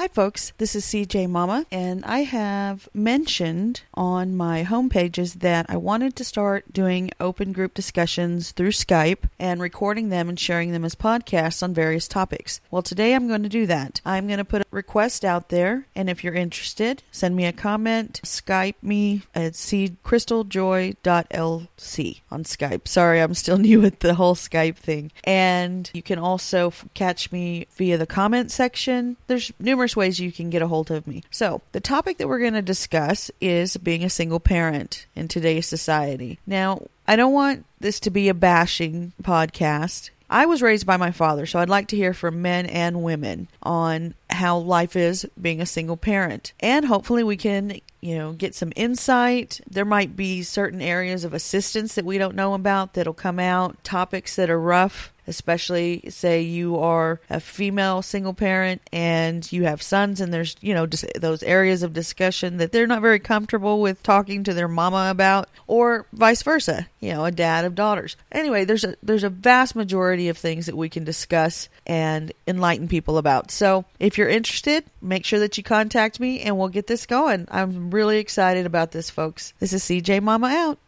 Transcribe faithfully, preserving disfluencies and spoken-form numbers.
Hi folks, this is C J Mama, and I have mentioned on my home pages that I wanted to start doing open group discussions through Skype and recording them and sharing them as podcasts on various topics. Well, today I'm going to do that. I'm going to put a request out there, and if you're interested, send me a comment, Skype me at Crystaljoy dot L C on Skype. Sorry, I'm still new at the whole Skype thing. And you can also catch me via the comment section. There's numerous ways you can get a hold of me. So the topic that we're going to discuss is being a single parent in today's society. Now, I don't want this to be a bashing podcast. I was raised by my father, so I'd like to hear from men and women on how life is being a single parent. And hopefully we can, you know, get some insight. There might be certain areas of assistance that we don't know about that'll come out, topics that are rough. Especially say you are a female single parent and you have sons, and there's, you know, dis- those areas of discussion that they're not very comfortable with talking to their mama about, or vice versa, you know, a dad of daughters. Anyway, there's a, there's a vast majority of things that we can discuss and enlighten people about. So if you're interested, make sure that you contact me and we'll get this going. I'm really excited about this, folks. This is C J Mama out.